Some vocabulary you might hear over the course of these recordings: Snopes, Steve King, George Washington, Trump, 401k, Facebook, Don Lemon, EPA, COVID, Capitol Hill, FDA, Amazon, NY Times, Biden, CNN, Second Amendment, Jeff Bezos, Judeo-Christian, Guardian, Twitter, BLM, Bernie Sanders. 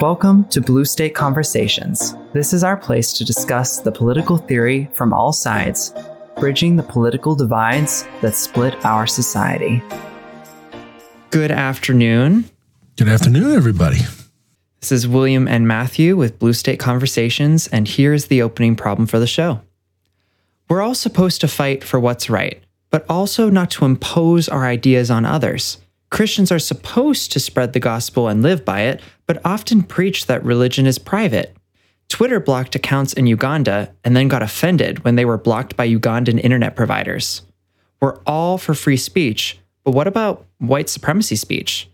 Welcome to Blue State Conversations. This is our place to discuss the political theory from all sides, bridging the political divides that split our society. Good afternoon. Good afternoon, everybody. This is William and Matthew with Blue State Conversations, and here's the opening problem for the show. We're all supposed to fight for what's right, but also not to impose our ideas on others. Christians are supposed to spread the gospel and live by it, but often preach that religion is private. Twitter blocked accounts in Uganda and then got offended when they were blocked by Ugandan internet providers. We're all for free speech, but what about white supremacy speech?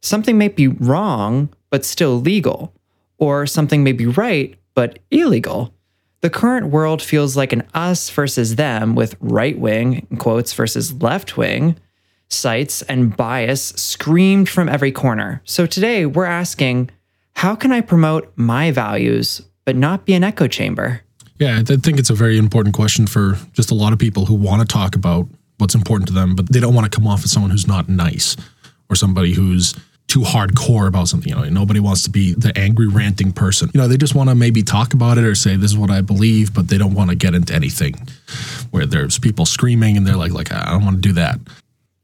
Something may be wrong, but still legal, or something may be right, but illegal. The current world feels like an us versus them, with right-wing, in quotes, versus left-wing sites and bias screamed from every corner. So today we're asking, how can I promote my values but not be an echo chamber? Yeah, I think it's a very important question for just a lot of people who want to talk about what's important to them, but they don't want to come off as someone who's not nice or somebody who's too hardcore about something. You know, nobody wants to be the angry ranting person. You know, they just want to maybe talk about it or say, this is what I believe, but they don't want to get into anything where there's people screaming and they're like, I don't want to do that.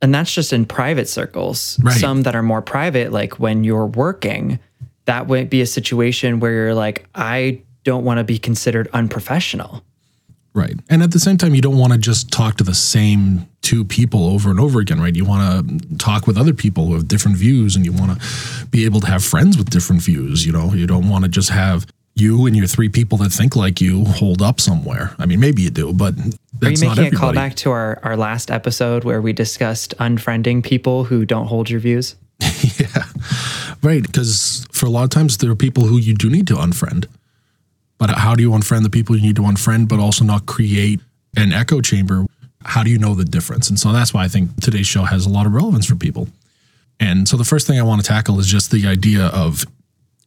And that's just in private circles. Right. Some that are more private, like when you're working, that would be a situation where you're like, I don't want to be considered unprofessional. Right. And at the same time, you don't want to just talk to the same two people over and over again, right? You want to talk with other people who have different views, and you want to be able to have friends with different views. You know, you don't want to just have you and your three people that think like you hold up somewhere. I mean, maybe you do, but that's not everybody. Are you making a callback to our last episode where we discussed unfriending people who don't hold your views? Yeah, right. Because for a lot of times, there are people who you do need to unfriend. But how do you unfriend the people you need to unfriend, but also not create an echo chamber? How do you know the difference? And so that's why I think today's show has a lot of relevance for people. And so the first thing I want to tackle is just the idea of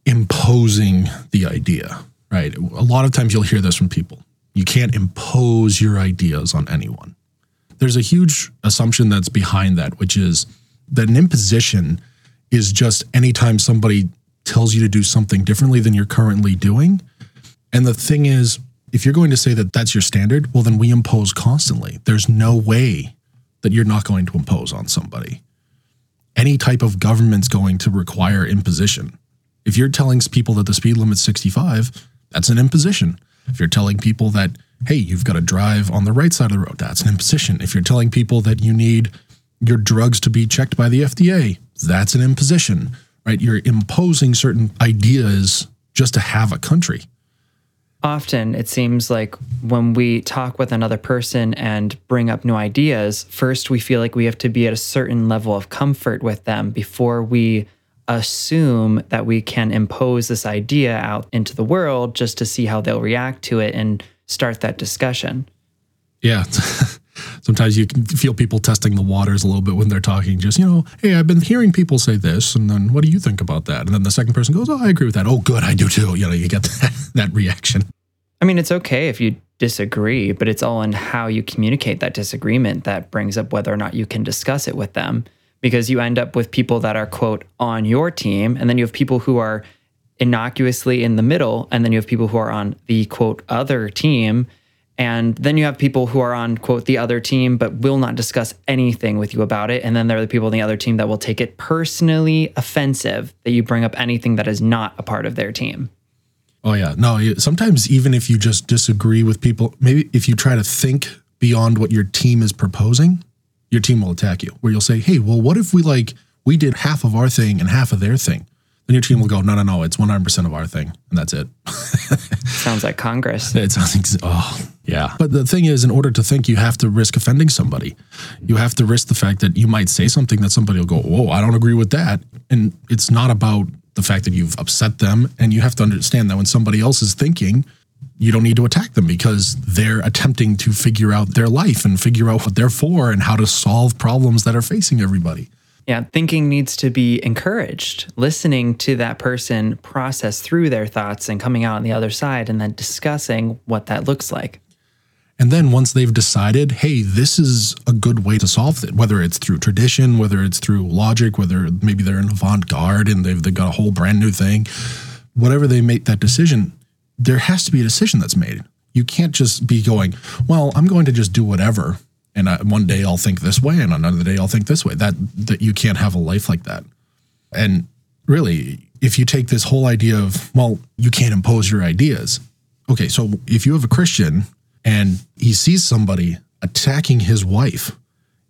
imposing the idea, right? A lot of times you'll hear this from people. You can't impose your ideas on anyone. There's a huge assumption that's behind that, which is that an imposition is just anytime somebody tells you to do something differently than you're currently doing. And the thing is, if you're going to say that that's your standard, well, then we impose constantly. There's no way that you're not going to impose on somebody. Any type of government's going to require imposition. If you're telling people that the speed limit's 65, that's an imposition. If you're telling people that, hey, you've got to drive on the right side of the road, that's an imposition. If you're telling people that you need your drugs to be checked by the FDA, that's an imposition, right? You're imposing certain ideas just to have a country. Often it seems like when we talk with another person and bring up new ideas, first we feel like we have to be at a certain level of comfort with them before we assume that we can impose this idea out into the world just to see how they'll react to it and start that discussion. Yeah. Sometimes you can feel people testing the waters a little bit when they're talking, just, you know, hey, I've been hearing people say this, and then what do you think about that? And then the second person goes, oh, I agree with that. Oh, good, I do too. You know, you get that reaction. I mean, it's okay if you disagree, but it's all in how you communicate that disagreement that brings up whether or not you can discuss it with them, because you end up with people that are, quote, on your team, and then you have people who are innocuously in the middle, and then you have people who are on the, quote, other team. And then you have people who are on, quote, the other team, but will not discuss anything with you about it. And then there are the people on the other team that will take it personally offensive that you bring up anything that is not a part of their team. Oh, yeah. No, sometimes even if you just disagree with people, maybe if you try to think beyond what your team is proposing, your team will attack you, where you'll say, hey, well, what if we did half of our thing and half of their thing? Then your team will go, no, it's 100% of our thing, and that's it. Sounds like Congress. It sounds like, oh, yeah. But the thing is, in order to think, you have to risk offending somebody. You have to risk the fact that you might say something that somebody will go, whoa, I don't agree with that. And it's not about the fact that you've upset them, and you have to understand that when somebody else is thinking, you don't need to attack them because they're attempting to figure out their life and figure out what they're for and how to solve problems that are facing everybody. Yeah, thinking needs to be encouraged. Listening to that person process through their thoughts and coming out on the other side and then discussing what that looks like. And then once they've decided, hey, this is a good way to solve it, whether it's through tradition, whether it's through logic, whether maybe they're an avant-garde and they've got a whole brand new thing, whatever they make that decision, there has to be a decision that's made. You can't just be going, well, I'm going to just do whatever. And one day I'll think this way and another day I'll think this way. That you can't have a life like that. And really, if you take this whole idea of, well, you can't impose your ideas. Okay, so if you have a Christian and he sees somebody attacking his wife,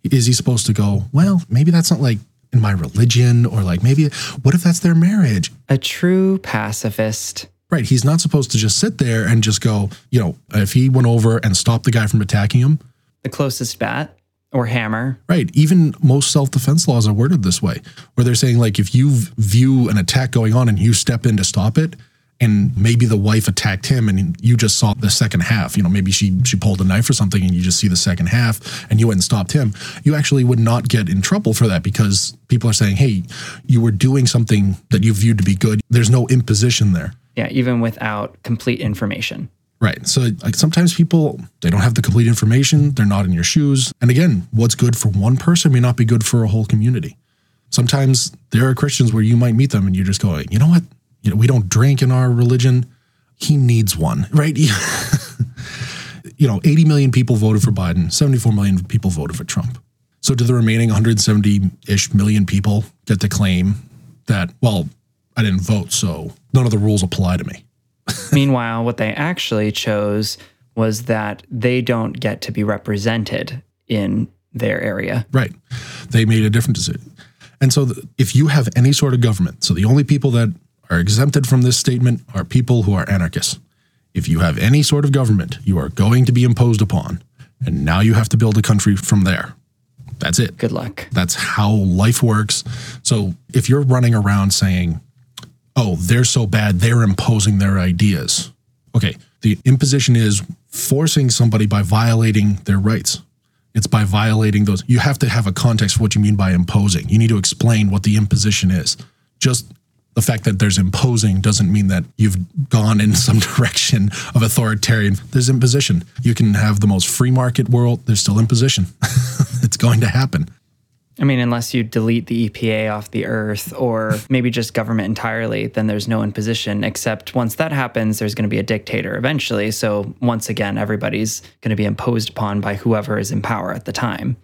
is he supposed to go, well, maybe that's not like in my religion, or like maybe what if that's their marriage? A true pacifist. Right. He's not supposed to just sit there and just go, you know, if he went over and stopped the guy from attacking him. The closest bat or hammer. Right. Even most self-defense laws are worded this way, where they're saying like if you view an attack going on and you step in to stop it, and maybe the wife attacked him and you just saw the second half, you know, maybe she pulled a knife or something and you just see the second half and you went and stopped him, you actually would not get in trouble for that because people are saying, hey, you were doing something that you viewed to be good. There's no imposition there. Yeah, even without complete information. Right. So like sometimes people, they don't have the complete information. They're not in your shoes. And again, what's good for one person may not be good for a whole community. Sometimes there are Christians where you might meet them and you're just going, you know what? You know, we don't drink in our religion. He needs one, right? You know, 80 million people voted for Biden. 74 million people voted for Trump. So do the remaining 170-ish million people get to claim that, well, I didn't vote, so none of the rules apply to me? Meanwhile, what they actually chose was that they don't get to be represented in their area. Right. They made a different decision. And so if you have any sort of government, so the only people that are exempted from this statement are people who are anarchists. If you have any sort of government, you are going to be imposed upon. And now you have to build a country from there. That's it. Good luck. That's how life works. So if you're running around saying, oh, they're so bad, they're imposing their ideas. Okay, the imposition is forcing somebody by violating their rights. It's by violating those. You have to have a context for what you mean by imposing. You need to explain what the imposition is. Just the fact that there's imposing doesn't mean that you've gone in some direction of authoritarian. There's imposition. You can have the most free market world. There's still imposition. It's going to happen. I mean, unless you delete the EPA off the earth or maybe just government entirely, then there's no imposition, except once that happens, there's going to be a dictator eventually. So once again, everybody's going to be imposed upon by whoever is in power at the time.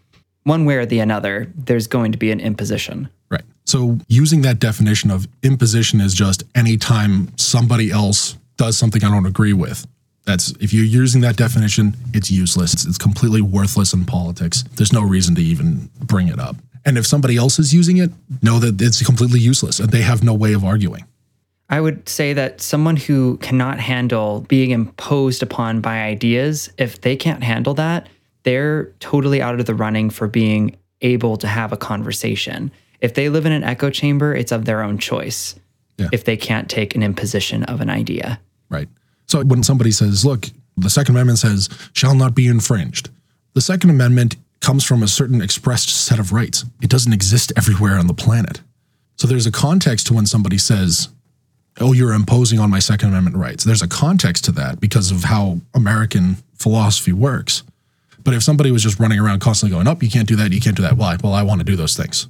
One way or the other, there's going to be an imposition. Right. So using that definition of imposition is just any time somebody else does something I don't agree with. That's, if you're using that definition, it's useless. It's completely worthless in politics. There's no reason to even bring it up. And if somebody else is using it, know that it's completely useless and they have no way of arguing. I would say that someone who cannot handle being imposed upon by ideas, if they can't handle that, they're totally out of the running for being able to have a conversation. If they live in an echo chamber, it's of their own choice. Yeah. If they can't take an imposition of an idea. Right. So when somebody says, look, the Second Amendment says, shall not be infringed. The Second Amendment comes from a certain expressed set of rights. It doesn't exist everywhere on the planet. So there's a context to when somebody says, oh, you're imposing on my Second Amendment rights. There's a context to that because of how American philosophy works. But if somebody was just running around constantly going, oh, you can't do that, you can't do that. Why? Well, I want to do those things.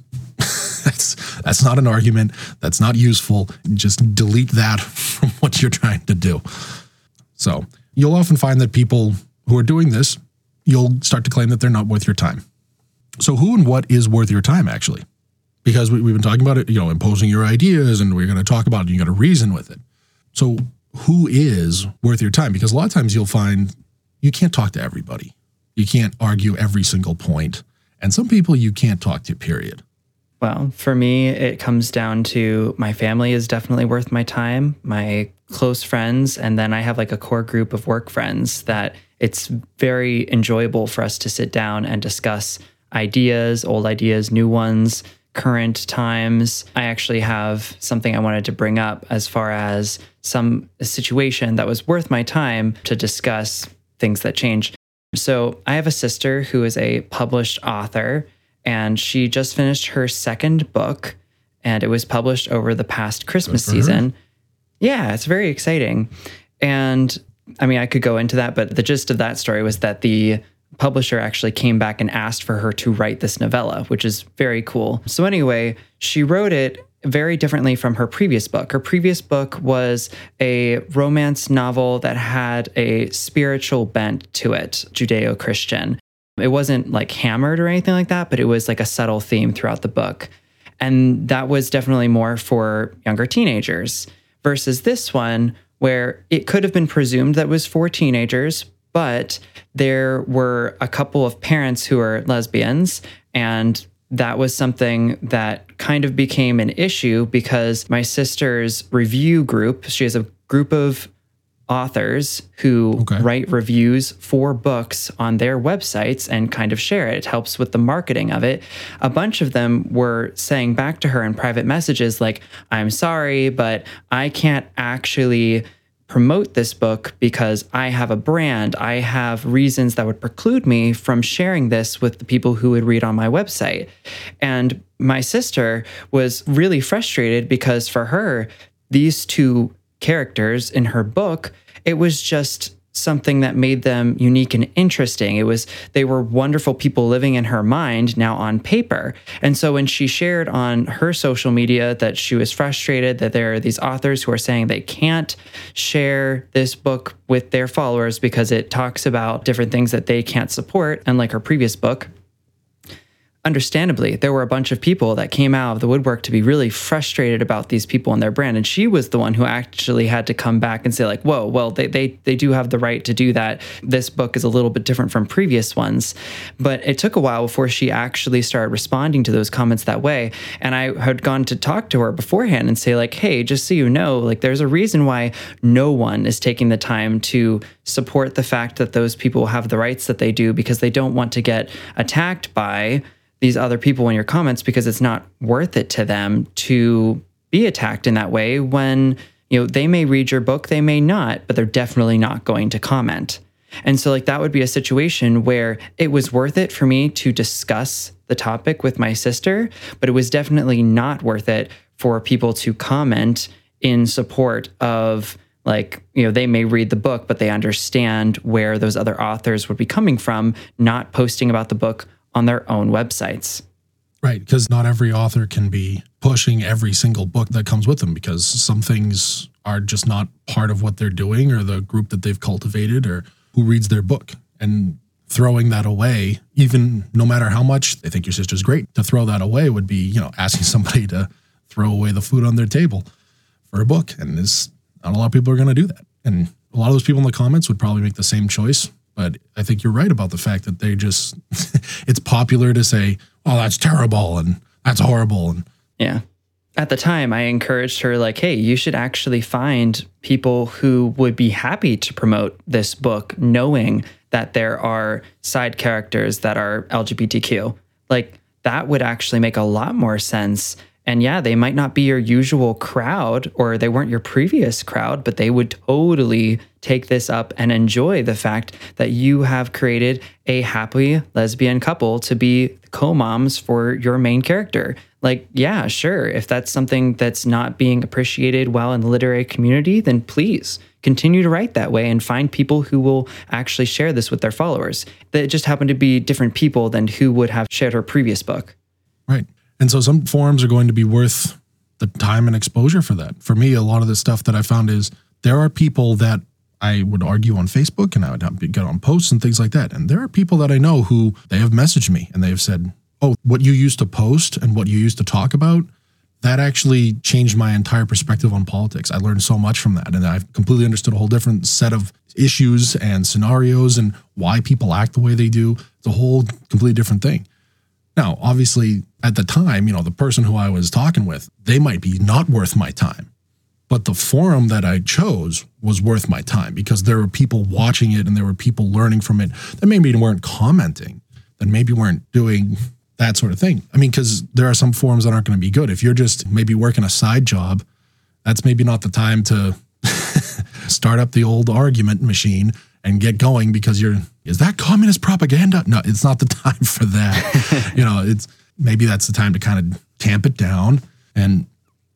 That's not an argument. That's not useful. Just delete that from what you're trying to do. So you'll often find that people who are doing this, you'll start to claim that they're not worth your time. So who and what is worth your time, actually? Because we've been talking about it, you know, imposing your ideas, and we're going to talk about it, and you got to reason with it. So who is worth your time? Because a lot of times you'll find you can't talk to everybody. You can't argue every single point. And some people you can't talk to, period. Well, for me, it comes down to my family is definitely worth my time, my close friends, and then I have like a core group of work friends that it's very enjoyable for us to sit down and discuss ideas, old ideas, new ones, current times. I actually have something I wanted to bring up as far as a situation that was worth my time to discuss things that change. So I have a sister who is a published author, and she just finished her second book, and it was published over the past Christmas season. Yeah, it's very exciting. And I mean, I could go into that, but the gist of that story was that the publisher actually came back and asked for her to write this novella, which is very cool. So anyway, she wrote it, very differently from her previous book. Her previous book was a romance novel that had a spiritual bent to it, Judeo-Christian. It wasn't like hammered or anything like that, but it was like a subtle theme throughout the book. And that was definitely more for younger teenagers versus this one, where it could have been presumed that it was for teenagers, but there were a couple of parents who are lesbians, and that was something that kind of became an issue because my sister's review group, she has a group of authors who write reviews for books on their websites and kind of share it. It helps with the marketing of it. A bunch of them were saying back to her in private messages like, I'm sorry, but I can't actually promote this book because I have a brand. I have reasons that would preclude me from sharing this with the people who would read on my website. And my sister was really frustrated because for her, these two characters in her book, it was just something that made them unique and interesting. It was, they were wonderful people living in her mind now on paper. And so when she shared on her social media that she was frustrated that there are these authors who are saying they can't share this book with their followers because it talks about different things that they can't support, unlike her previous book, understandably, there were a bunch of people that came out of the woodwork to be really frustrated about these people and their brand. And she was the one who actually had to come back and say like, whoa, well, they do have the right to do that. This book is a little bit different from previous ones. But it took a while before she actually started responding to those comments that way. And I had gone to talk to her beforehand and say like, hey, just so you know, like there's a reason why no one is taking the time to support the fact that those people have the rights that they do, because they don't want to get attacked by these other people in your comments, because it's not worth it to them to be attacked in that way when, you know, they may read your book, they may not, but they're definitely not going to comment. And so like that would be a situation where it was worth it for me to discuss the topic with my sister, but it was definitely not worth it for people to comment in support of, like, you know, they may read the book, but they understand where those other authors would be coming from, not posting about the book on their own websites. Right, because not every author can be pushing every single book that comes with them, because some things are just not part of what they're doing or the group that they've cultivated or who reads their book. And throwing that away, even no matter how much they think your sister's great, to throw that away would be, you know, asking somebody to throw away the food on their table for a book. And there's not a lot of people are going to do that. And a lot of those people in the comments would probably make the same choice. But I think you're right about the fact that they just, it's popular to say, oh, that's terrible and that's horrible. And yeah. At the time, I encouraged her like, hey, you should actually find people who would be happy to promote this book, knowing that there are side characters that are LGBTQ. Like that would actually make a lot more sense. And yeah, they might not be your usual crowd, or they weren't your previous crowd, but they would totally take this up and enjoy the fact that you have created a happy lesbian couple to be co-moms for your main character. Like, yeah, sure. If that's something that's not being appreciated well in the literary community, then please continue to write that way and find people who will actually share this with their followers. That just happened to be different people than who would have shared her previous book. Right. And so some forums are going to be worth the time and exposure for that. For me, a lot of the stuff that I found is there are people that I would argue on Facebook and I would get on posts and things like that. And there are people that I know who they have messaged me and they have said, oh, what you used to post and what you used to talk about, that actually changed my entire perspective on politics. I learned so much from that. And I've completely understood a whole different set of issues and scenarios and why people act the way they do. It's a whole completely different thing. Now, obviously, at the time, you know, the person who I was talking with, they might be not worth my time. But the forum that I chose was worth my time because there were people watching it and there were people learning from it that maybe weren't commenting, that maybe weren't doing that sort of thing. I mean, because there are some forums that aren't going to be good. If you're just maybe working a side job, that's maybe not the time to start up the old argument machine and get going because is that communist propaganda? No, it's not the time for that. You know, it's maybe that's the time to kind of tamp it down. And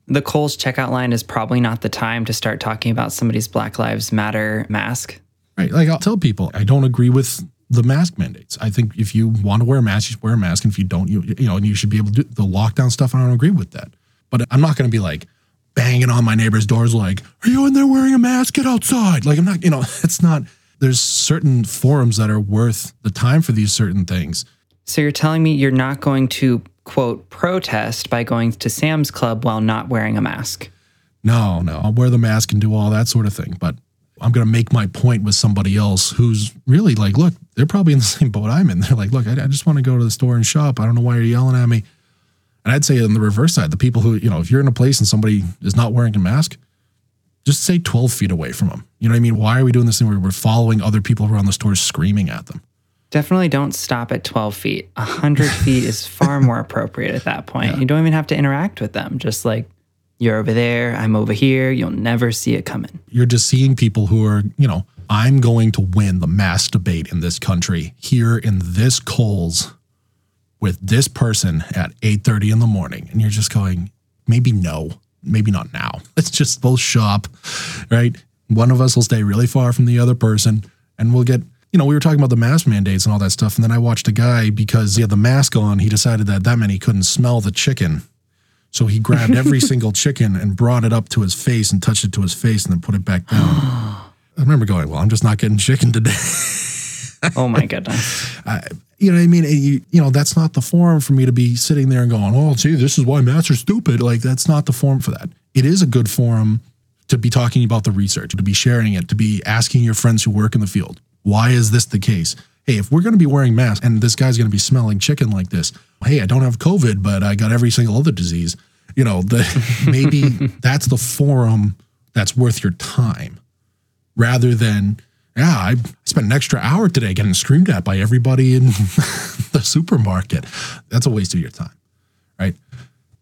the Kohl's checkout line is probably not the time to start talking about somebody's Black Lives Matter mask. Right. Like I'll tell people, I don't agree with the mask mandates. I think if you want to wear a mask, you should wear a mask. And if you don't, you know, and you should be able to do the lockdown stuff. I don't agree with that. But I'm not going to be like banging on my neighbor's doors like, are you in there wearing a mask? Get outside. Like, I'm not, you know, it's not, there's certain forums that are worth the time for these certain things. So you're telling me you're not going to, quote, protest by going to Sam's Club while not wearing a mask? No, I'll wear the mask and do all that sort of thing. But I'm going to make my point with somebody else who's really like, look, they're probably in the same boat I'm in. They're like, look, I just want to go to the store and shop. I don't know why you're yelling at me. And I'd say on the reverse side, the people who, you know, if you're in a place and somebody is not wearing a mask, just say 12 feet away from them. You know what I mean? Why are we doing this thing where we're following other people around the store screaming at them? Definitely don't stop at 12 feet. 100 feet is far more appropriate at that point. Yeah. You don't even have to interact with them. Just like, you're over there, I'm over here, you'll never see it coming. You're just seeing people who are, you know, I'm going to win the mask debate in this country here in this Kohl's with this person at 8:30 in the morning. And you're just going, maybe no, maybe not now. Let's just both shop, right? One of us will stay really far from the other person and we'll get... You know, we were talking about the mask mandates and all that stuff. And then I watched a guy, because he had the mask on, he decided that meant he couldn't smell the chicken. So he grabbed every single chicken and brought it up to his face and touched it to his face and then put it back down. I remember going, well, I'm just not getting chicken today. Oh, my goodness. You know what I mean? You know, that's not the forum for me to be sitting there and going, oh, gee, this is why masks are stupid. Like, that's not the forum for that. It is a good forum to be talking about the research, to be sharing it, to be asking your friends who work in the field. Why is this the case? Hey, if we're going to be wearing masks and this guy's going to be smelling chicken like this, hey, I don't have COVID, but I got every single other disease. You know, maybe that's the forum that's worth your time rather than, yeah, I spent an extra hour today getting screamed at by everybody in the supermarket. That's a waste of your time, right?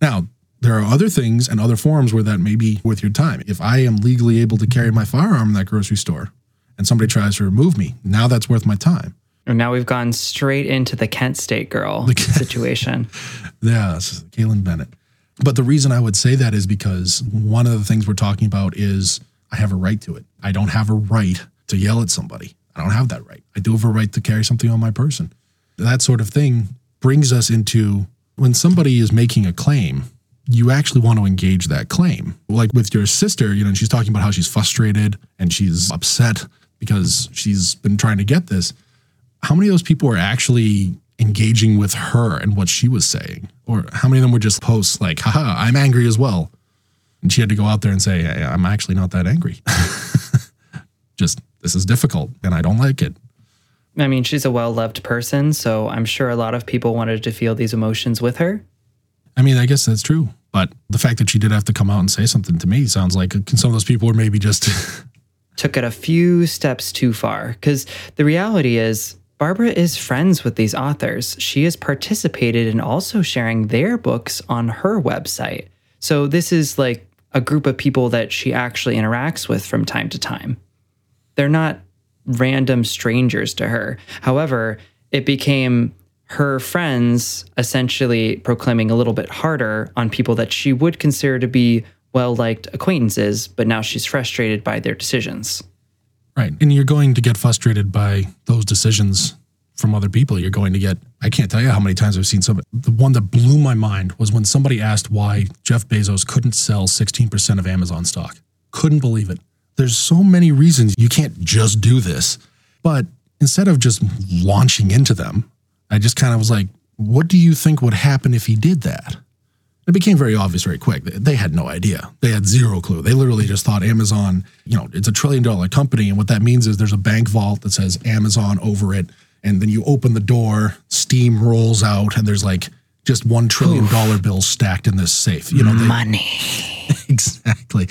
Now, there are other things and other forums where that may be worth your time. If I am legally able to carry my firearm in that grocery store, and somebody tries to remove me, now that's worth my time. And now we've gone straight into the Kent State girl situation. Yeah, Caitlin Bennett. But the reason I would say that is because one of the things we're talking about is I have a right to it. I don't have a right to yell at somebody. I don't have that right. I do have a right to carry something on my person. That sort of thing brings us into when somebody is making a claim, you actually want to engage that claim. Like with your sister, you know, she's talking about how she's frustrated and she's upset because she's been trying to get this. How many of those people were actually engaging with her and what she was saying? Or how many of them were just posts like, haha, I'm angry as well. And she had to go out there and say, hey, I'm actually not that angry. Just, this is difficult and I don't like it. I mean, she's a well-loved person, so I'm sure a lot of people wanted to feel these emotions with her. I mean, I guess that's true. But the fact that she did have to come out and say something to me sounds like some of those people were maybe just... took it a few steps too far. Because the reality is, Barbara is friends with these authors. She has participated in also sharing their books on her website. So this is like a group of people that she actually interacts with from time to time. They're not random strangers to her. However, it became her friends essentially proclaiming a little bit harder on people that she would consider to be well-liked acquaintances, but now she's frustrated by their decisions. Right. And you're going to get frustrated by those decisions from other people. You're going to get, I can't tell you how many times I've seen somebody. The one that blew my mind was when somebody asked why Jeff Bezos couldn't sell 16% of Amazon stock. Couldn't believe it. There's so many reasons you can't just do this. But instead of just launching into them, I just kind of was like, what do you think would happen if he did that? It became very obvious very quick. They had no idea. They had zero clue. They literally just thought Amazon, you know, it's a $1 trillion company. And what that means is there's a bank vault that says Amazon over it. And then you open the door, steam rolls out, and there's like just $1 trillion bills stacked in this safe. You know, money. Exactly.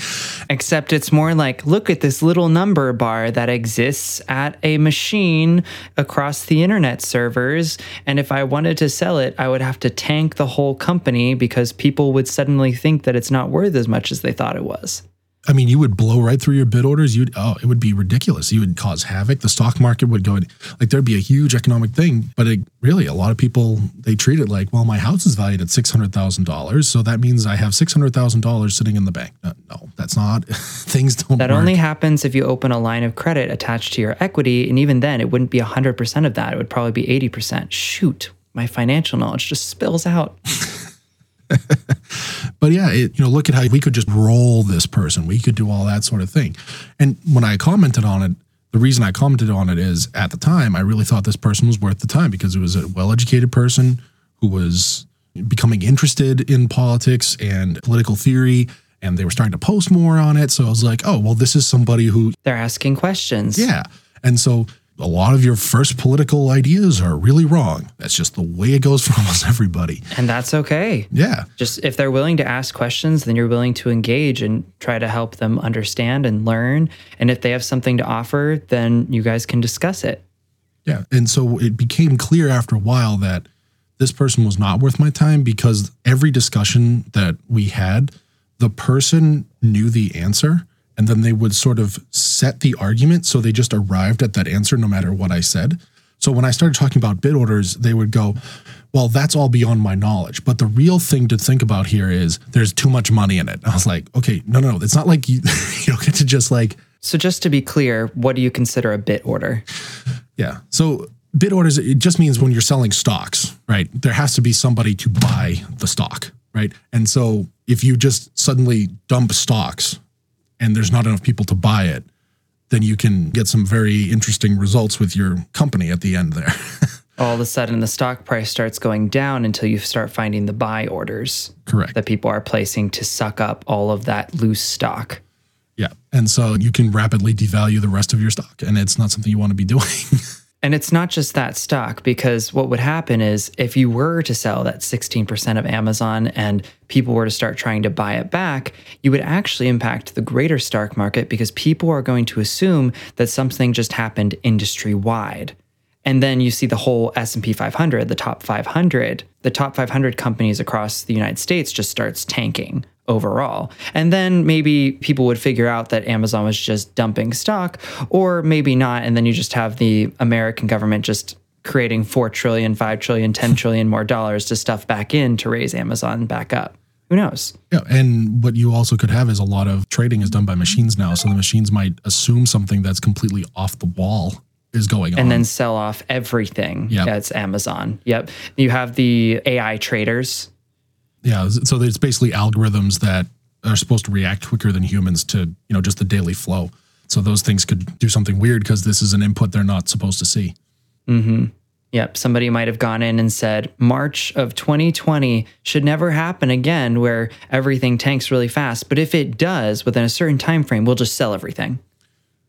Except it's more like, look at this little number bar that exists at a machine across the internet servers. And if I wanted to sell it, I would have to tank the whole company because people would suddenly think that it's not worth as much as they thought it was. I mean, you would blow right through your bid orders. It would be ridiculous. You would cause havoc. The stock market would go in, like there'd be a huge economic thing. But really, a lot of people, they treat it like, well, my house is valued at $600,000. So that means I have $600,000 sitting in the bank. No, that's not. Things don't work. That only happens if you open a line of credit attached to your equity. And even then, it wouldn't be 100% of that. It would probably be 80%. Shoot, my financial knowledge just spills out. But yeah, look at how we could just roll this person. We could do all that sort of thing. And when I commented on it, the reason I commented on it is at the time, I really thought this person was worth the time because it was a well-educated person who was becoming interested in politics and political theory, and they were starting to post more on it. So I was like, oh, well, this is somebody who... They're asking questions. Yeah. And so a lot of your first political ideas are really wrong. That's just the way it goes for almost everybody. And that's okay. Yeah. Just if they're willing to ask questions, then you're willing to engage and try to help them understand and learn. And if they have something to offer, then you guys can discuss it. Yeah. And so it became clear after a while that this person was not worth my time because every discussion that we had, the person knew the answer. And then they would sort of set the argument. So they just arrived at that answer no matter what I said. So when I started talking about bid orders, they would go, well, that's all beyond my knowledge. But the real thing to think about here is there's too much money in it. I was like, okay, no. It's not like you don't get to just like. So just to be clear, what do you consider a bid order? Yeah. So bid orders, it just means when you're selling stocks, right? There has to be somebody to buy the stock, right? And so if you just suddenly dump stocks and there's not enough people to buy it, then you can get some very interesting results with your company at the end there. All of a sudden, the stock price starts going down until you start finding the buy orders. Correct. That people are placing to suck up all of that loose stock. Yeah. And so you can rapidly devalue the rest of your stock, and it's not something you want to be doing. And it's not just that stock, because what would happen is if you were to sell that 16% of Amazon and people were to start trying to buy it back, you would actually impact the greater stock market because people are going to assume that something just happened industry-wide. And then you see the whole S&P 500, the top 500 companies across the United States just starts tanking overall. And then maybe people would figure out that Amazon was just dumping stock, or maybe not. And then you just have the American government just creating $4 trillion, $5 trillion, $10 trillion more dollars to stuff back in to raise Amazon back up. Who knows? Yeah. And what you also could have is a lot of trading is done by machines now. So the machines might assume something that's completely off the wall is going on. And then sell off everything. Yep. That's Amazon. Yep. You have the AI traders. Yeah, so there's basically algorithms that are supposed to react quicker than humans to, just the daily flow. So those things could do something weird because this is an input they're not supposed to see. Mm-hmm. Yep. Somebody might have gone in and said, March of 2020 should never happen again where everything tanks really fast. But if it does, within a certain time frame, we'll just sell everything.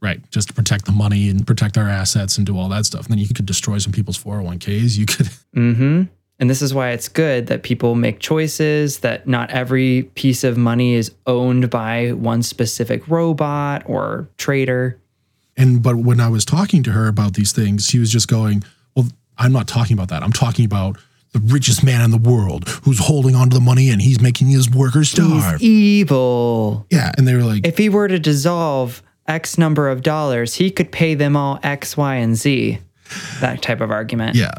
Right. Just to protect the money and protect our assets and do all that stuff. And then you could destroy some people's 401ks. You could... Mm-hmm. And this is why it's good that people make choices, that not every piece of money is owned by one specific robot or trader. But when I was talking to her about these things, she was just going, well, I'm not talking about that. I'm talking about the richest man in the world who's holding onto the money and he's making his workers starve. He's evil. Yeah. And they were like, if he were to dissolve X number of dollars, he could pay them all X, Y, and Z. That type of argument. Yeah.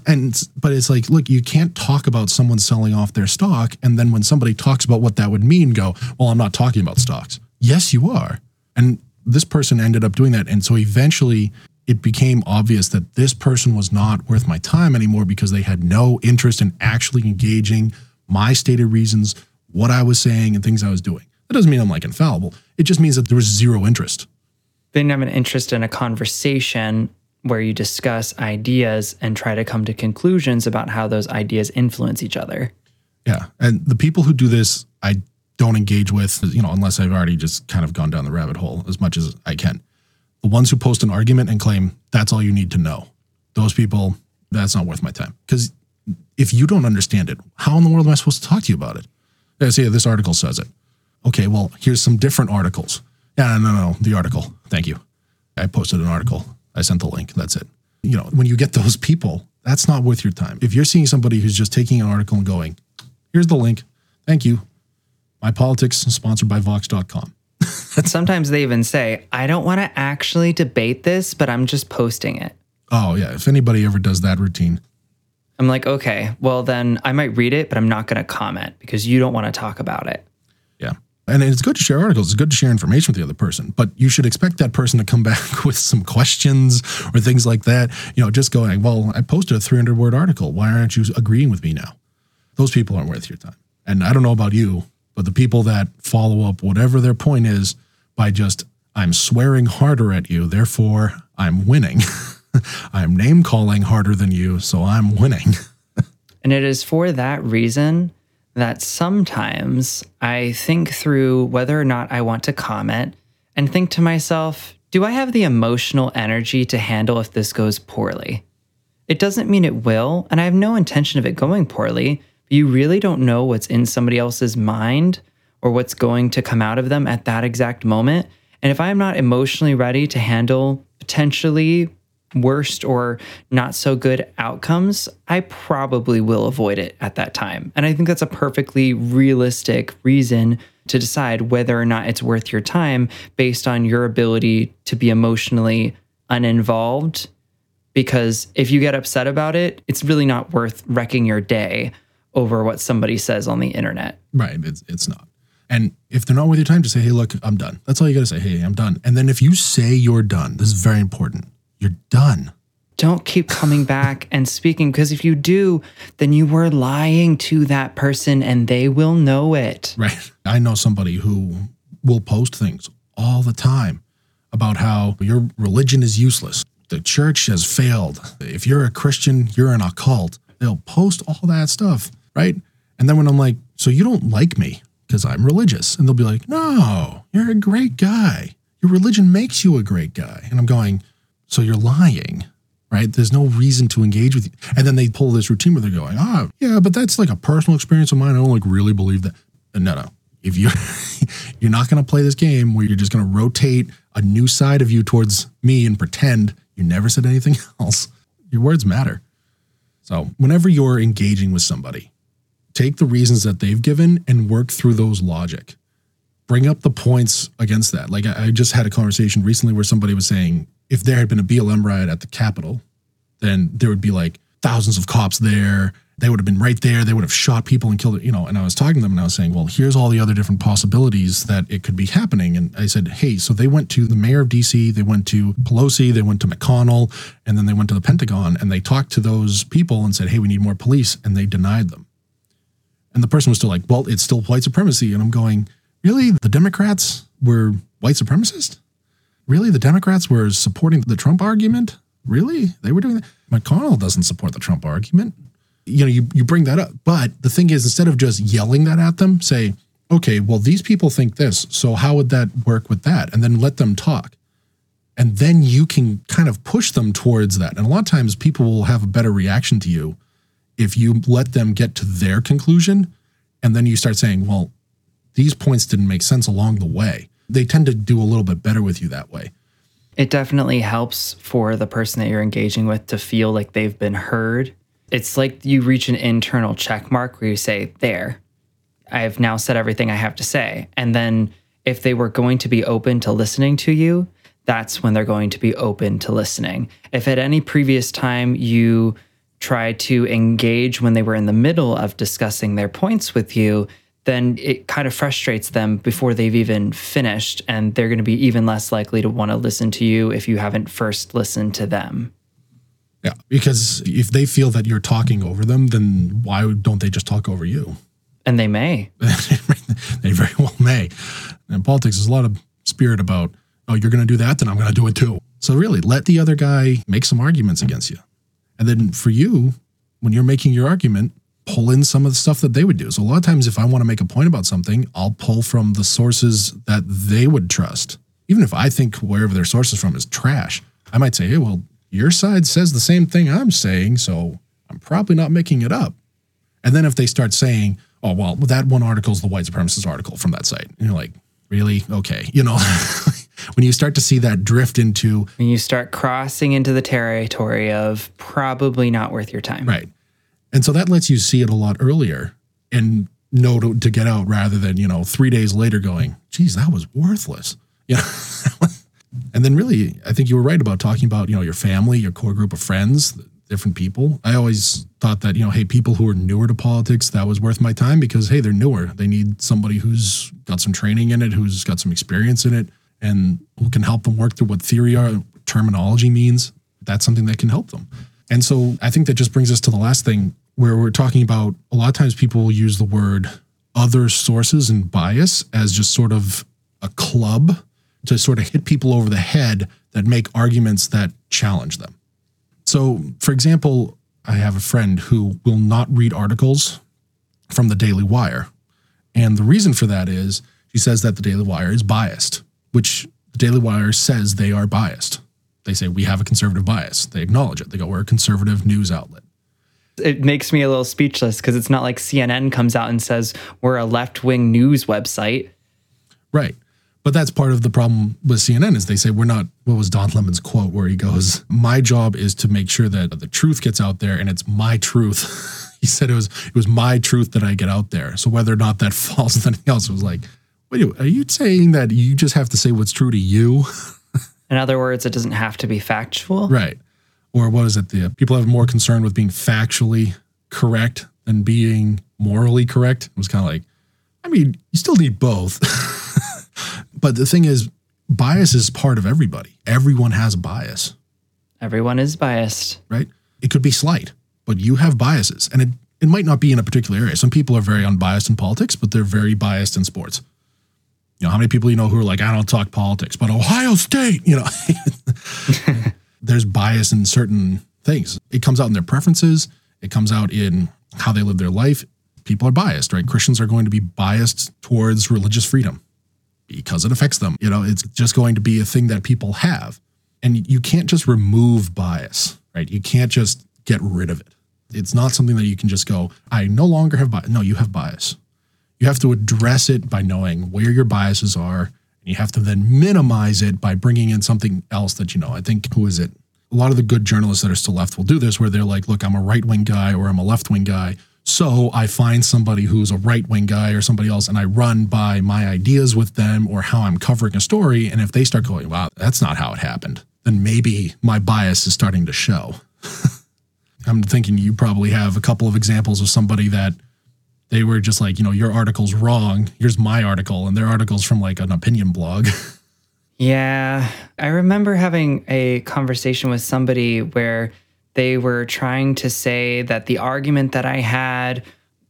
But it's like, look, you can't talk about someone selling off their stock. And then when somebody talks about what that would mean, go, well, I'm not talking about stocks. Yes, you are. And this person ended up doing that. And so eventually it became obvious that this person was not worth my time anymore because they had no interest in actually engaging my stated reasons, what I was saying and things I was doing. That doesn't mean I'm like infallible. It just means that there was zero interest. They didn't have an interest in a conversation where you discuss ideas and try to come to conclusions about how those ideas influence each other. Yeah. And the people who do this, I don't engage with, unless I've already just kind of gone down the rabbit hole as much as I can. The ones who post an argument and claim, that's all you need to know. Those people, that's not worth my time. Because if you don't understand it, how in the world am I supposed to talk to you about it? I say, this article says it. Okay, well, here's some different articles. No, the article. Thank you. I posted an article. I sent the link. That's it. When you get those people, that's not worth your time. If you're seeing somebody who's just taking an article and going, here's the link. Thank you. My politics is sponsored by Vox.com. But sometimes they even say, I don't want to actually debate this, but I'm just posting it. Oh, yeah. If anybody ever does that routine. I'm like, okay, well, then I might read it, but I'm not going to comment because you don't want to talk about it. Yeah. And it's good to share articles. It's good to share information with the other person, but you should expect that person to come back with some questions or things like that. Just going, well, I posted a 300-word article. Why aren't you agreeing with me now? Those people aren't worth your time. And I don't know about you, But the people that follow up whatever their point is by just, I'm swearing harder at you, therefore I'm winning. I'm name calling harder than you, so I'm winning. And it is for that reason that sometimes I think through whether or not I want to comment and think to myself, do I have the emotional energy to handle if this goes poorly? It doesn't mean it will, and I have no intention of it going poorly. But you really don't know what's in somebody else's mind or what's going to come out of them at that exact moment. And if I'm not emotionally ready to handle potentially worst or not so good outcomes, I probably will avoid it at that time. And I think that's a perfectly realistic reason to decide whether or not it's worth your time based on your ability to be emotionally uninvolved. Because if you get upset about it, it's really not worth wrecking your day over what somebody says on the internet. Right, it's not. And if they're not worth your time, just say, hey, look, I'm done. That's all you got to say. Hey, I'm done. And then if you say you're done, this is very important. You're done. Don't keep coming back and speaking, because if you do, then you were lying to that person and they will know it. Right. I know somebody who will post things all the time about how your religion is useless. The church has failed. If you're a Christian, you're an occult. They'll post all that stuff, right? And then when I'm like, so you don't like me because I'm religious. And they'll be like, no, you're a great guy. Your religion makes you a great guy. And I'm going, so you're lying, right? There's no reason to engage with you. And then they pull this routine where they're going, oh, yeah, but that's like a personal experience of mine. I don't like really believe that. No. If you're not going to play this game where you're just going to rotate a new side of you towards me and pretend you never said anything else. Your words matter. So whenever you're engaging with somebody, take the reasons that they've given and work through those logic. Bring up the points against that. Like I just had a conversation recently where somebody was saying, if there had been a BLM riot at the Capitol, then there would be like thousands of cops there. They would have been right there. They would have shot people and killed, and I was talking to them and I was saying, well, here's all the other different possibilities that it could be happening. And I said, hey, so they went to the mayor of DC, they went to Pelosi, they went to McConnell, and then they went to the Pentagon and they talked to those people and said, hey, we need more police. And they denied them. And the person was still like, well, it's still white supremacy. And I'm going, really? The Democrats were white supremacists? Really? The Democrats were supporting the Trump argument? Really? They were doing that? McConnell doesn't support the Trump argument. You bring that up. But the thing is, instead of just yelling that at them, say, okay, well, these people think this, so how would that work with that? And then let them talk. And then you can kind of push them towards that. And a lot of times people will have a better reaction to you if you let them get to their conclusion. And then you start saying, well, these points didn't make sense along the way. They tend to do a little bit better with you that way. It definitely helps for the person that you're engaging with to feel like they've been heard. It's like you reach an internal check mark where you say, there, I have now said everything I have to say. And then if they were going to be open to listening to you, that's when they're going to be open to listening. If at any previous time you try to engage when they were in the middle of discussing their points with you, then it kind of frustrates them before they've even finished, and they're going to be even less likely to want to listen to you if you haven't first listened to them. Yeah, because if they feel that you're talking over them, then why don't they just talk over you? And they may. They very well may. And politics is a lot of spirit about, oh, you're going to do that, then I'm going to do it too. So really, let the other guy make some arguments against you. And then for you, when you're making your argument, pull in some of the stuff that they would do. So a lot of times if I want to make a point about something, I'll pull from the sources that they would trust. Even if I think wherever their sources from is trash, I might say, hey, well, your side says the same thing I'm saying, so I'm probably not making it up. And then if they start saying, oh, well, that one article is the white supremacist article from that site. And you're like, really? Okay. When you start to see that drift into... When you start crossing into the territory of probably not worth your time. Right. And so that lets you see it a lot earlier and know to get out rather than, 3 days later going, geez, that was worthless. And then really, I think you were right about talking about, your family, your core group of friends, different people. I always thought that, hey, people who are newer to politics, that was worth my time because, hey, they're newer. They need somebody who's got some training in it, who's got some experience in it, and who can help them work through what theory or terminology means. That's something that can help them. And so I think that just brings us to the last thing where we're talking about a lot of times people use the word other sources and bias as just sort of a club to sort of hit people over the head that make arguments that challenge them. So, for example, I have a friend who will not read articles from the Daily Wire. And the reason for that is she says that the Daily Wire is biased, which the Daily Wire says they are biased. They say, we have a conservative bias. They acknowledge it. They go, we're a conservative news outlet. It makes me a little speechless because it's not like CNN comes out and says, we're a left-wing news website. Right. But that's part of the problem with CNN is they say we're not, what was Don Lemon's quote where he goes, my job is to make sure that the truth gets out there and it's my truth. He said it was my truth that I get out there. So whether or not that falls with anything else, it was like, wait, are you saying that you just have to say what's true to you? In other words, it doesn't have to be factual. Right. Or what is it? The people have more concern with being factually correct than being morally correct. It was kind of like, I mean, you still need both. But the thing is, bias is part of everybody. Everyone has bias. Everyone is biased. Right? It could be slight, but you have biases. And it might not be in a particular area. Some people are very unbiased in politics, but they're very biased in sports. You know, how many people you know who are like, I don't talk politics, but Ohio State, you know. There's bias in certain things. It comes out in their preferences. It comes out in how they live their life. People are biased, right? Christians are going to be biased towards religious freedom, because it affects them. You know, it's just going to be a thing that people have. And you can't just remove bias, right? You can't just get rid of it. It's not something that you can just go, I no longer have bias. No, you have bias. You have to address it by knowing where your biases are. And you have to then minimize it by bringing in something else that you know. I think, who is it? A lot of the good journalists that are still left will do this where they're like, look, I'm a right-wing guy or I'm a left-wing guy. So I find somebody who's a right-wing guy or somebody else and I run by my ideas with them or how I'm covering a story. And if they start going, wow, that's not how it happened, then maybe my bias is starting to show. I'm thinking you probably have a couple of examples of somebody that they were just like, you know, your article's wrong. Here's my article. And their article's from like an opinion blog. Yeah. I remember having a conversation with somebody where they were trying to say that the argument that I had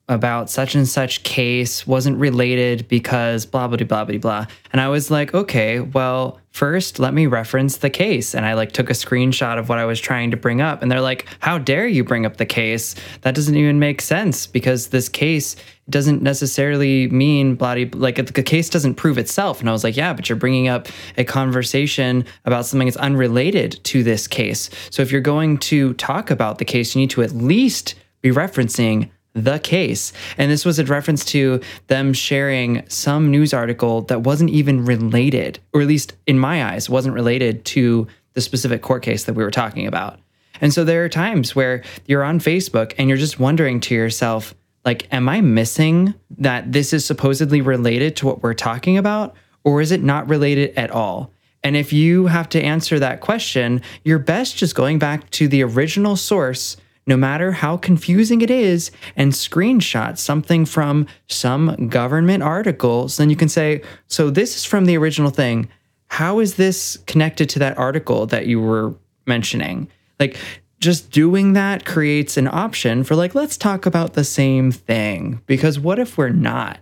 about such and such case wasn't related because blah, blah, blah, blah, blah. And I was like, okay, well, first, let me reference the case. And I like took a screenshot of what I was trying to bring up. And they're like, how dare you bring up the case? That doesn't even make sense because this case doesn't necessarily mean bloody, like the case doesn't prove itself. And I was like, yeah, but you're bringing up a conversation about something that's unrelated to this case. So if you're going to talk about the case, you need to at least be referencing the case. And this was a reference to them sharing some news article that wasn't even related, or at least in my eyes, wasn't related to the specific court case that we were talking about. And so there are times where you're on Facebook and you're just wondering to yourself, like, am I missing that this is supposedly related to what we're talking about, or is it not related at all? And if you have to answer that question, you're best just going back to the original source, no matter how confusing it is, and screenshot something from some government article. So then you can say, so this is from the original thing. How is this connected to that article that you were mentioning? Like, just doing that creates an option for like, let's talk about the same thing, because what if we're not?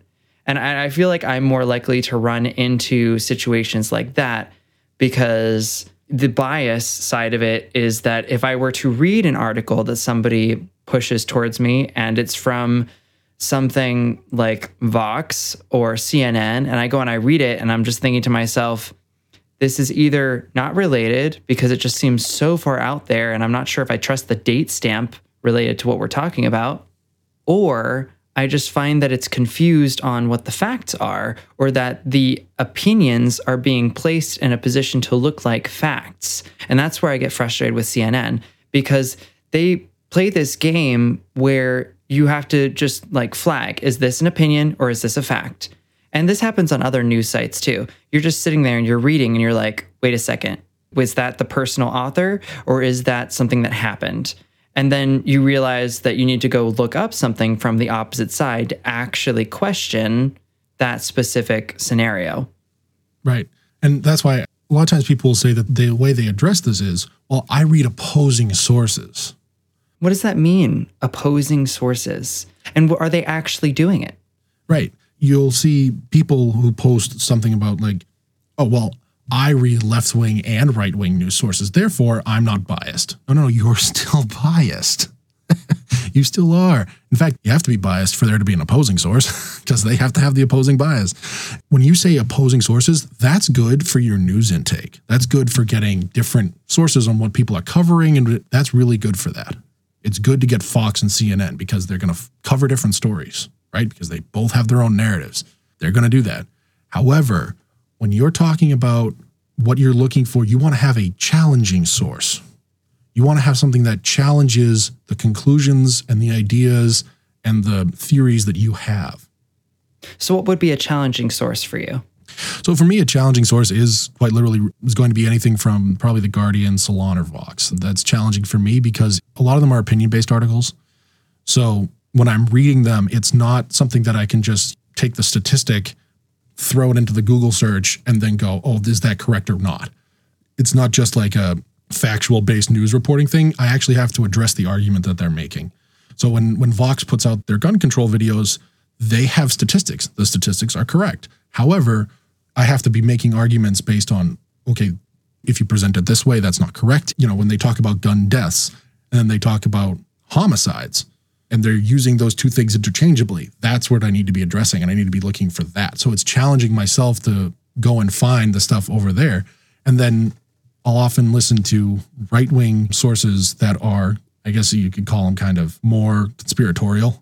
And I feel like I'm more likely to run into situations like that because the bias side of it is that if I were to read an article that somebody pushes towards me and it's from something like Vox or CNN, and I go and I read it and I'm just thinking to myself, this is either not related because it just seems so far out there and I'm not sure if I trust the date stamp related to what we're talking about, or I just find that it's confused on what the facts are, or that the opinions are being placed in a position to look like facts. And that's where I get frustrated with CNN, because they play this game where you have to just like flag, is this an opinion or is this a fact? And this happens on other news sites too. You're just sitting there and you're reading and you're like, wait a second, was that the personal author or is that something that happened? And then you realize that you need to go look up something from the opposite side to actually question that specific scenario. Right. And that's why a lot of times people will say that the way they address this is, well, I read opposing sources. What does that mean, opposing sources? And are they actually doing it? Right. You'll see people who post something about like, oh, well, I read left-wing and right-wing news sources, therefore I'm not biased. No, no, you're still biased. You still are. In fact, you have to be biased for there to be an opposing source because they have to have the opposing bias. When you say opposing sources, that's good for your news intake. That's good for getting different sources on what people are covering, and that's really good for that. It's good to get Fox and CNN because they're going to cover different stories, right? Because they both have their own narratives. They're going to do that. However, when you're talking about what you're looking for, you want to have a challenging source. You want to have something that challenges the conclusions and the ideas and the theories that you have. So what would be a challenging source for you? So for me, a challenging source is quite literally is going to be anything from probably the Guardian, Salon, or Vox. That's challenging for me because a lot of them are opinion-based articles. So when I'm reading them, it's not something that I can just take the statistic, throw it into the Google search, and then go, oh, is that correct or not? It's not just like a factual-based news reporting thing. I actually have to address the argument that they're making. So when Vox puts out their gun control videos, they have statistics. The statistics are correct. However, I have to be making arguments based on, okay, if you present it this way, that's not correct. You know, when they talk about gun deaths and then they talk about homicides and they're using those two things interchangeably, that's what I need to be addressing, and I need to be looking for that. So it's challenging myself to go and find the stuff over there. And then I'll often listen to right-wing sources that are, I guess you could call them kind of more conspiratorial.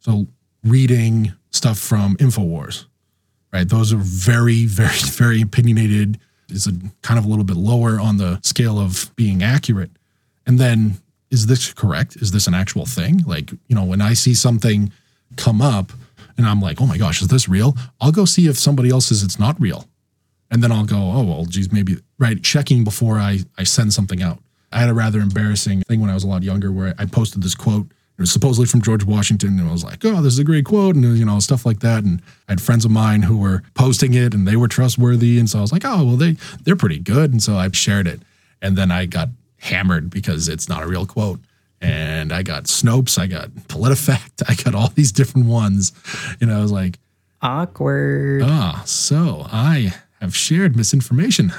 So reading stuff from Infowars, right? Those are very, very, very opinionated. It's a kind of a little bit lower on the scale of being accurate. And then, is this correct? Is this an actual thing? Like, you know, when I see something come up and I'm like, oh my gosh, is this real? I'll go see if somebody else says it's not real. And then I'll go, oh, well, geez, maybe, right, checking before I send something out. I had a rather embarrassing thing when I was a lot younger where I posted this quote. It was supposedly from George Washington, and I was like, oh, this is a great quote, and, you know, stuff like that. And I had friends of mine who were posting it, and they were trustworthy. And so I was like, oh, well, they're pretty good. And so I shared it. And then I got hammered because it's not a real quote. And I got Snopes. I got PolitiFact. I got all these different ones. And I was like, awkward. Ah, so I've shared misinformation.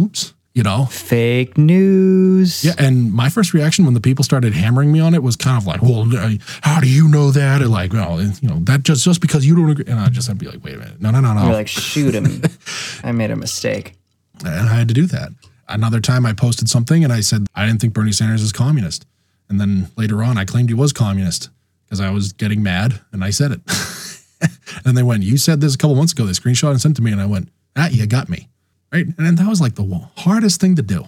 Oops, you know. Fake news. Yeah, and my first reaction when the people started hammering me on it was kind of like, well, how do you know that? Or like, well, you know, that just because you don't agree. And I just had to be like, wait a minute. No. You're like, shoot him. I made a mistake. And I had to do that. Another time I posted something and I said, I didn't think Bernie Sanders is communist. And then later on, I claimed he was communist because I was getting mad and I said it. And they went, you said this a couple months ago. They screenshot and sent to me and I went, ah, you got me, right? And that was like the hardest thing to do,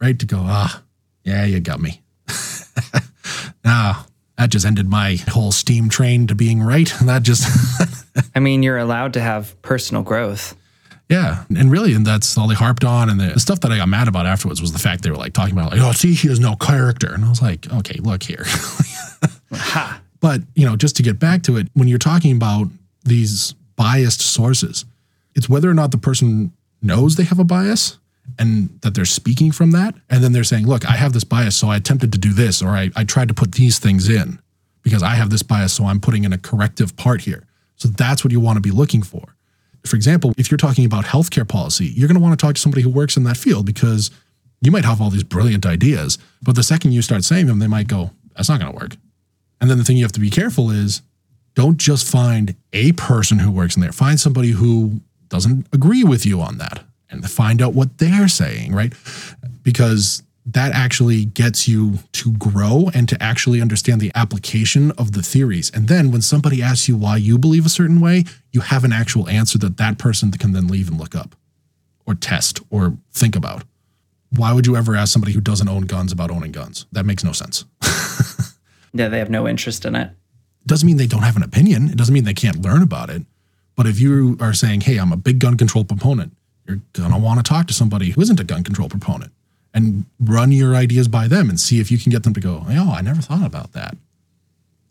right? To go, ah, yeah, you got me. Nah, that just ended my whole steam train to being right. That just... I mean, you're allowed to have personal growth. Yeah, and really, and that's all they harped on. And the stuff that I got mad about afterwards was the fact they were like talking about, like, oh, see, he has no character. And I was like, okay, look here. Aha. But, you know, just to get back to it, when you're talking about these biased sources, it's whether or not the person knows they have a bias and that they're speaking from that. And then they're saying, look, I have this bias, so I attempted to do this, or I tried to put these things in because I have this bias, so I'm putting in a corrective part here. So that's what you want to be looking for. For example, if you're talking about healthcare policy, you're going to want to talk to somebody who works in that field because you might have all these brilliant ideas, but the second you start saying them, they might go, that's not going to work. And then the thing you have to be careful is don't just find a person who works in there. Find somebody who doesn't agree with you on that and find out what they're saying, right? Because that actually gets you to grow and to actually understand the application of the theories. And then when somebody asks you why you believe a certain way, you have an actual answer that person can then leave and look up or test or think about. Why would you ever ask somebody who doesn't own guns about owning guns? That makes no sense. Yeah, they have no interest in it. It doesn't mean they don't have an opinion. It doesn't mean they can't learn about it. But if you are saying, hey, I'm a big gun control proponent, you're going to want to talk to somebody who isn't a gun control proponent and run your ideas by them and see if you can get them to go, oh, I never thought about that.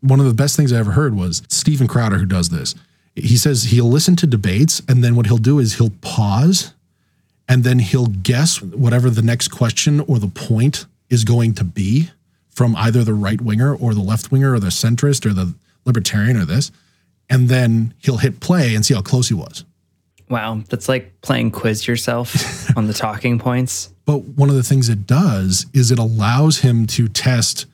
One of the best things I ever heard was Stephen Crowder, who does this. He says he'll listen to debates, and then what he'll do is he'll pause, and then he'll guess whatever the next question or the point is going to be from either the right winger or the left winger or the centrist or the libertarian or this. and then he'll hit play and see how close he was. Wow, that's like playing quiz yourself on the talking points. But one of the things it does is it allows him to test,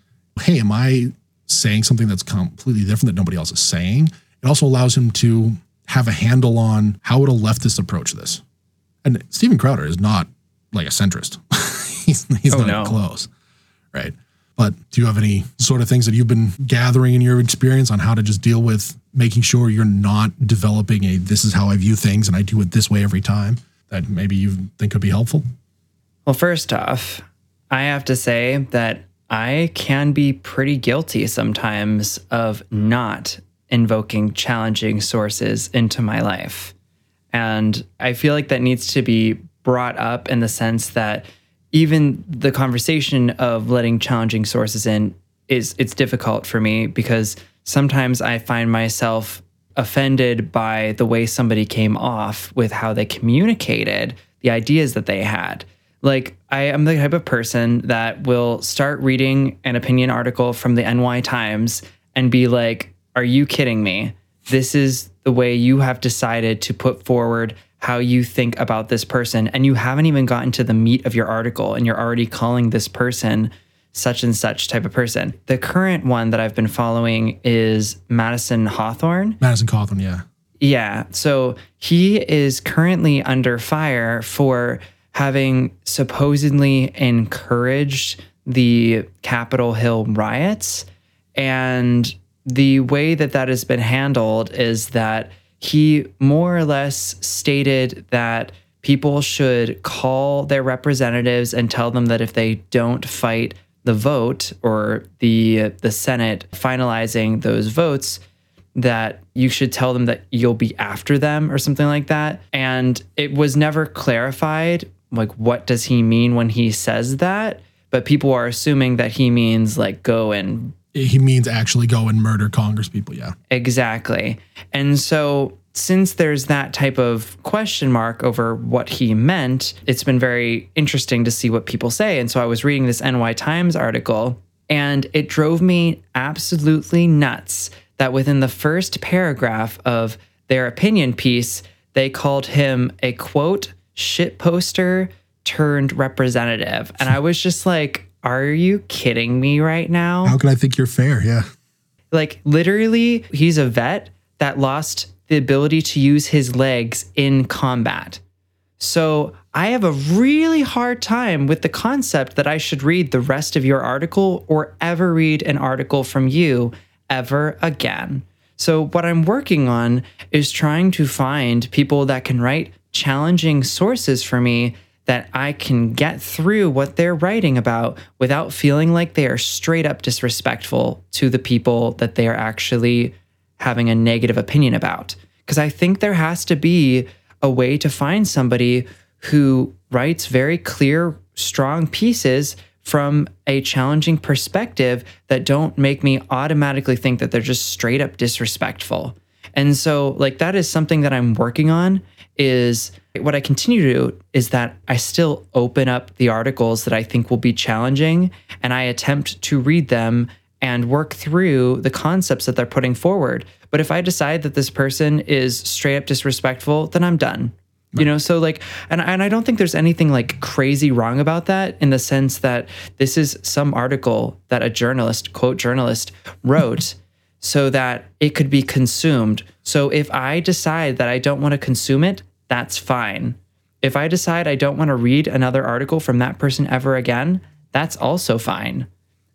hey, am I saying something that's completely different that nobody else is saying? It also allows him to have a handle on how would a leftist approach this. And Stephen Crowder is not like a centrist. he's not close, right? But do you have any sort of things that you've been gathering in your experience on how to just deal with making sure you're not developing a this is how I view things and I do it this way every time that maybe you think could be helpful? Well, first off, I have to say that I can be pretty guilty sometimes of not invoking challenging sources into my life. And I feel like that needs to be brought up in the sense that even the conversation of letting challenging sources in it's difficult for me because sometimes I find myself offended by the way somebody came off with how they communicated the ideas that they had. Like, I am the type of person that will start reading an opinion article from the NY Times and be like, are you kidding me? This is the way you have decided to put forward how you think about this person, and you haven't even gotten to the meat of your article, and you're already calling this person such and such type of person. The current one that I've been following is Madison Cawthorn. Madison Cawthorn, yeah. Yeah, so he is currently under fire for having supposedly encouraged the Capitol Hill riots, and the way that that has been handled is that he more or less stated that people should call their representatives and tell them that if they don't fight the vote or the Senate finalizing those votes, that you should tell them that you'll be after them or something like that. And it was never clarified, like, what does he mean when he says that? But people are assuming that he means like go and he means actually go and murder congresspeople, yeah. Exactly. And so since there's that type of question mark over what he meant, it's been very interesting to see what people say. And so I was reading this NY Times article, and it drove me absolutely nuts that within the first paragraph of their opinion piece, they called him a, quote, shit poster turned representative. And I was just like, are you kidding me right now? How can I think you're fair? Yeah. Like, literally, he's a vet that lost the ability to use his legs in combat. So I have a really hard time with the concept that I should read the rest of your article or ever read an article from you ever again. So what I'm working on is trying to find people that can write challenging sources for me that I can get through what they're writing about without feeling like they are straight up disrespectful to the people that they are actually having a negative opinion about. Because I think there has to be a way to find somebody who writes very clear, strong pieces from a challenging perspective that don't make me automatically think that they're just straight up disrespectful. And so, like, that is something that I'm working on. Is what I continue to do is that I still open up the articles that I think will be challenging, and I attempt to read them and work through the concepts that they're putting forward. But if I decide that this person is straight up disrespectful, then I'm done. Right. You know, so like, and I don't think there's anything like crazy wrong about that, in the sense that this is some article that a journalist, quote journalist, wrote so that it could be consumed. So if I decide that I don't want to consume it, that's fine. If I decide I don't want to read another article from that person ever again, that's also fine.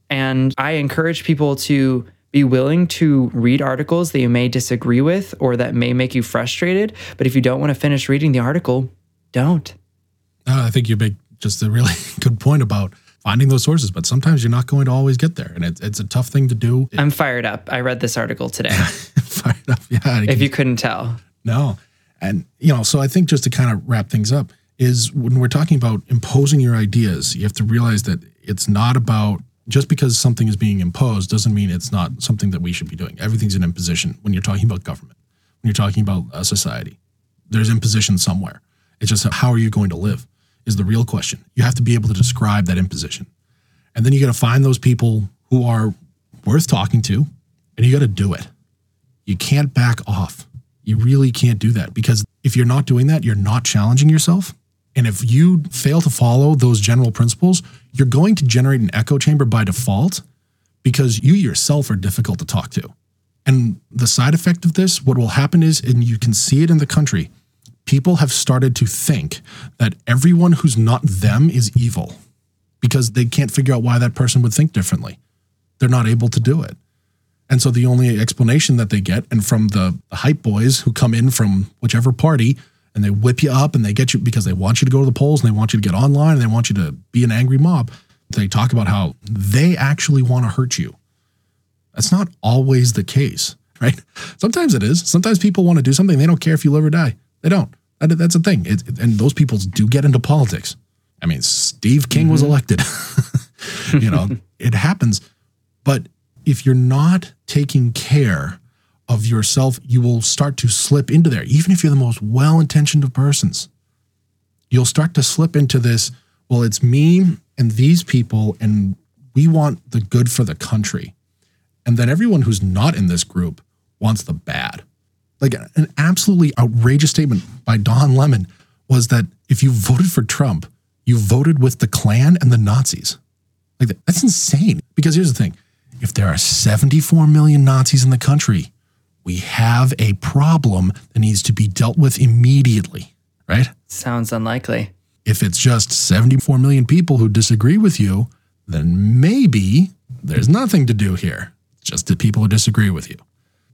And I encourage people to be willing to read articles that you may disagree with or that may make you frustrated. But if you don't want to finish reading the article, don't. I think you make just a really good point about finding those sources, but sometimes you're not going to always get there. And it's a tough thing to do. I'm fired up. I read this article today. Fired up, yeah. If you couldn't tell. No. And, you know, so I think just to kind of wrap things up is when we're talking about imposing your ideas, you have to realize that it's not about just because something is being imposed doesn't mean it's not something that we should be doing. Everything's an imposition when you're talking about government, when you're talking about a society. There's imposition somewhere. It's just how are you going to live is the real question. You have to be able to describe that imposition. And then you got to find those people who are worth talking to, and you got to do it. You can't back off. You really can't do that, because if you're not doing that, you're not challenging yourself. And if you fail to follow those general principles, you're going to generate an echo chamber by default, because you yourself are difficult to talk to. And the side effect of this, what will happen is, and you can see it in the country, people have started to think that everyone who's not them is evil, because they can't figure out why that person would think differently. They're not able to do it. And so the only explanation that they get, and from the hype boys who come in from whichever party, and they whip you up and they get you because they want you to go to the polls and they want you to get online and they want you to be an angry mob. They talk about how they actually want to hurt you. That's not always the case, right? Sometimes it is. Sometimes people want to do something. They don't care if you live or die. They don't. That's the thing. And those people do get into politics. I mean, Steve King was elected. You know, it happens. But if you're not taking care of yourself, you will start to slip into there. Even if you're the most well-intentioned of persons, you'll start to slip into this, well, it's me and these people, and we want the good for the country. And then everyone who's not in this group wants the bad. Like, an absolutely outrageous statement by Don Lemon was that if you voted for Trump, you voted with the Klan and the Nazis. Like, that's insane. Because here's the thing. If there are 74 million Nazis in the country, we have a problem that needs to be dealt with immediately, right? Sounds unlikely. If it's just 74 million people who disagree with you, then maybe there's nothing to do here. It's just the people who disagree with you.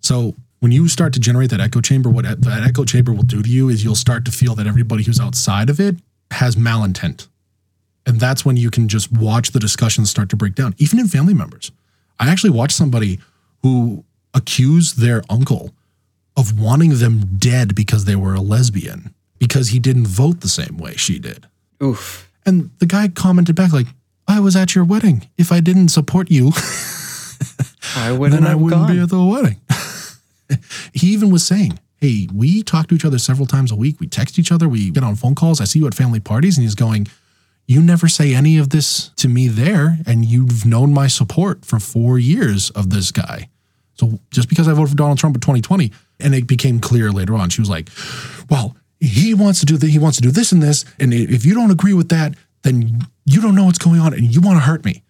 So when you start to generate that echo chamber, what that echo chamber will do to you is you'll start to feel that everybody who's outside of it has malintent. And that's when you can just watch the discussions start to break down, even in family members. I actually watched somebody who accused their uncle of wanting them dead because they were a lesbian, because he didn't vote the same way she did. Oof. And the guy commented back like, I was at your wedding. If I didn't support you, I wouldn't be at the wedding. He even was saying, hey, we talk to each other several times a week. We text each other. We get on phone calls. I see you at family parties. And he's going, you never say any of this to me there, and you've known my support for 4 years of this guy. So just because I voted for Donald Trump in 2020, and it became clear later on, she was like, well, he wants to do this and this, and if you don't agree with that, then you don't know what's going on, and you want to hurt me.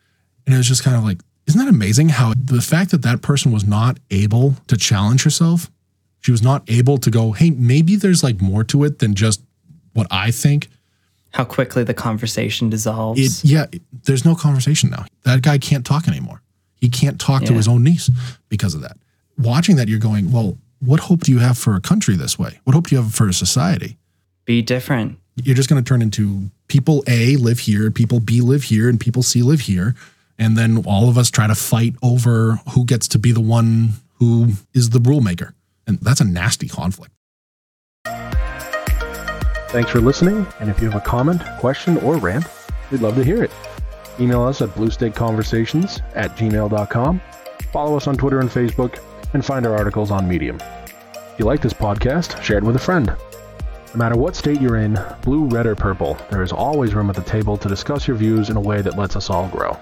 And it was just kind of like, isn't that amazing how the fact that that person was not able to challenge herself, she was not able to go, hey, maybe there's like more to it than just what I think. How quickly the conversation dissolves. There's no conversation now. That guy can't talk anymore. He can't talk to his own niece because of that. Watching that, you're going, well, what hope do you have for a country this way? What hope do you have for a society? Be different. You're just going to turn into people A live here, people B live here, and people C live here. And then all of us try to fight over who gets to be the one who is the rule maker. And that's a nasty conflict. Thanks for listening, and if you have a comment, question, or rant, we'd love to hear it. Email us at bluestateconversations@gmail.com, follow us on Twitter and Facebook, and find our articles on Medium. If you like this podcast, share it with a friend. No matter what state you're in, blue, red, or purple, there is always room at the table to discuss your views in a way that lets us all grow.